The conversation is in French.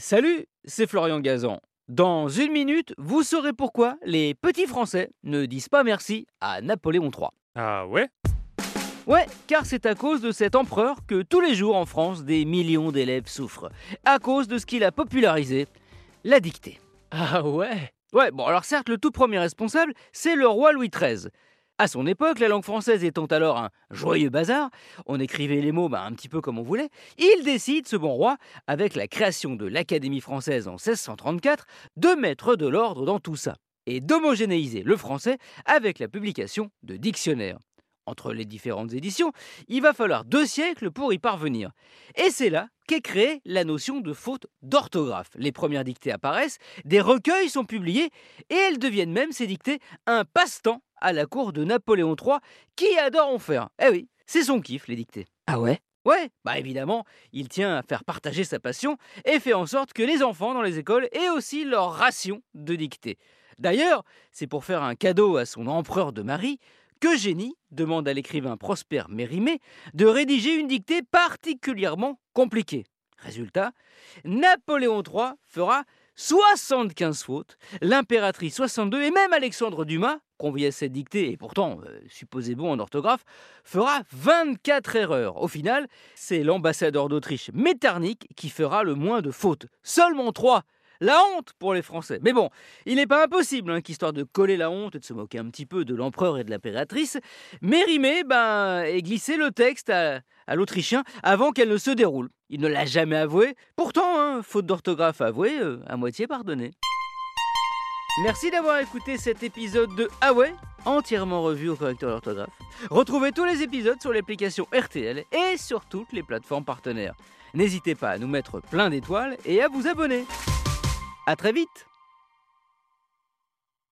Salut, c'est Florian Gazan. Dans une minute, vous saurez pourquoi les petits Français ne disent pas merci à Napoléon III. Ah ouais? Ouais, car c'est à cause de cet empereur que tous les jours en France, des millions d'élèves souffrent. À cause de ce qu'il a popularisé, la dictée. Ah ouais? Ouais, bon alors certes, le tout premier responsable, c'est le roi Louis XIII. À son époque, la langue française étant alors un joyeux bazar, on écrivait les mots un petit peu comme on voulait, il décide, ce bon roi, avec la création de l'Académie française en 1634, de mettre de l'ordre dans tout ça, et d'homogénéiser le français avec la publication de dictionnaires. Entre les différentes éditions, il va falloir 2 siècles pour y parvenir. Et c'est là qu'est créée la notion de faute d'orthographe. Les premières dictées apparaissent, des recueils sont publiés, et elles deviennent même, ces dictées, un passe-temps à la cour de Napoléon III, qui adore en faire. Eh oui, c'est son kiff, les dictées. Ah ouais? Ouais, évidemment, il tient à faire partager sa passion et fait en sorte que les enfants dans les écoles aient aussi leur ration de dictées. D'ailleurs, c'est pour faire un cadeau à son empereur de Marie que Eugénie demande à l'écrivain Prosper Mérimée de rédiger une dictée particulièrement compliquée. Résultat, Napoléon III fera 75 fautes, l'impératrice 62 et même Alexandre Dumas, convié à cette dictée et pourtant supposé bon en orthographe, fera 24 erreurs. Au final, c'est l'ambassadeur d'Autriche Metternich qui fera le moins de fautes, seulement 3. La honte pour les Français. Mais bon, il n'est pas impossible qu'histoire de coller la honte et de se moquer un petit peu de l'empereur et de l'impératrice, Mérimée ait glissé le texte à l'Autrichien avant qu'elle ne se déroule. Il ne l'a jamais avoué. Pourtant, faute d'orthographe avouée, à moitié pardonnée. Merci d'avoir écouté cet épisode de Ah ouais, entièrement revu au correcteur d'orthographe. Retrouvez tous les épisodes sur l'application RTL et sur toutes les plateformes partenaires. N'hésitez pas à nous mettre plein d'étoiles et à vous abonner. À très vite!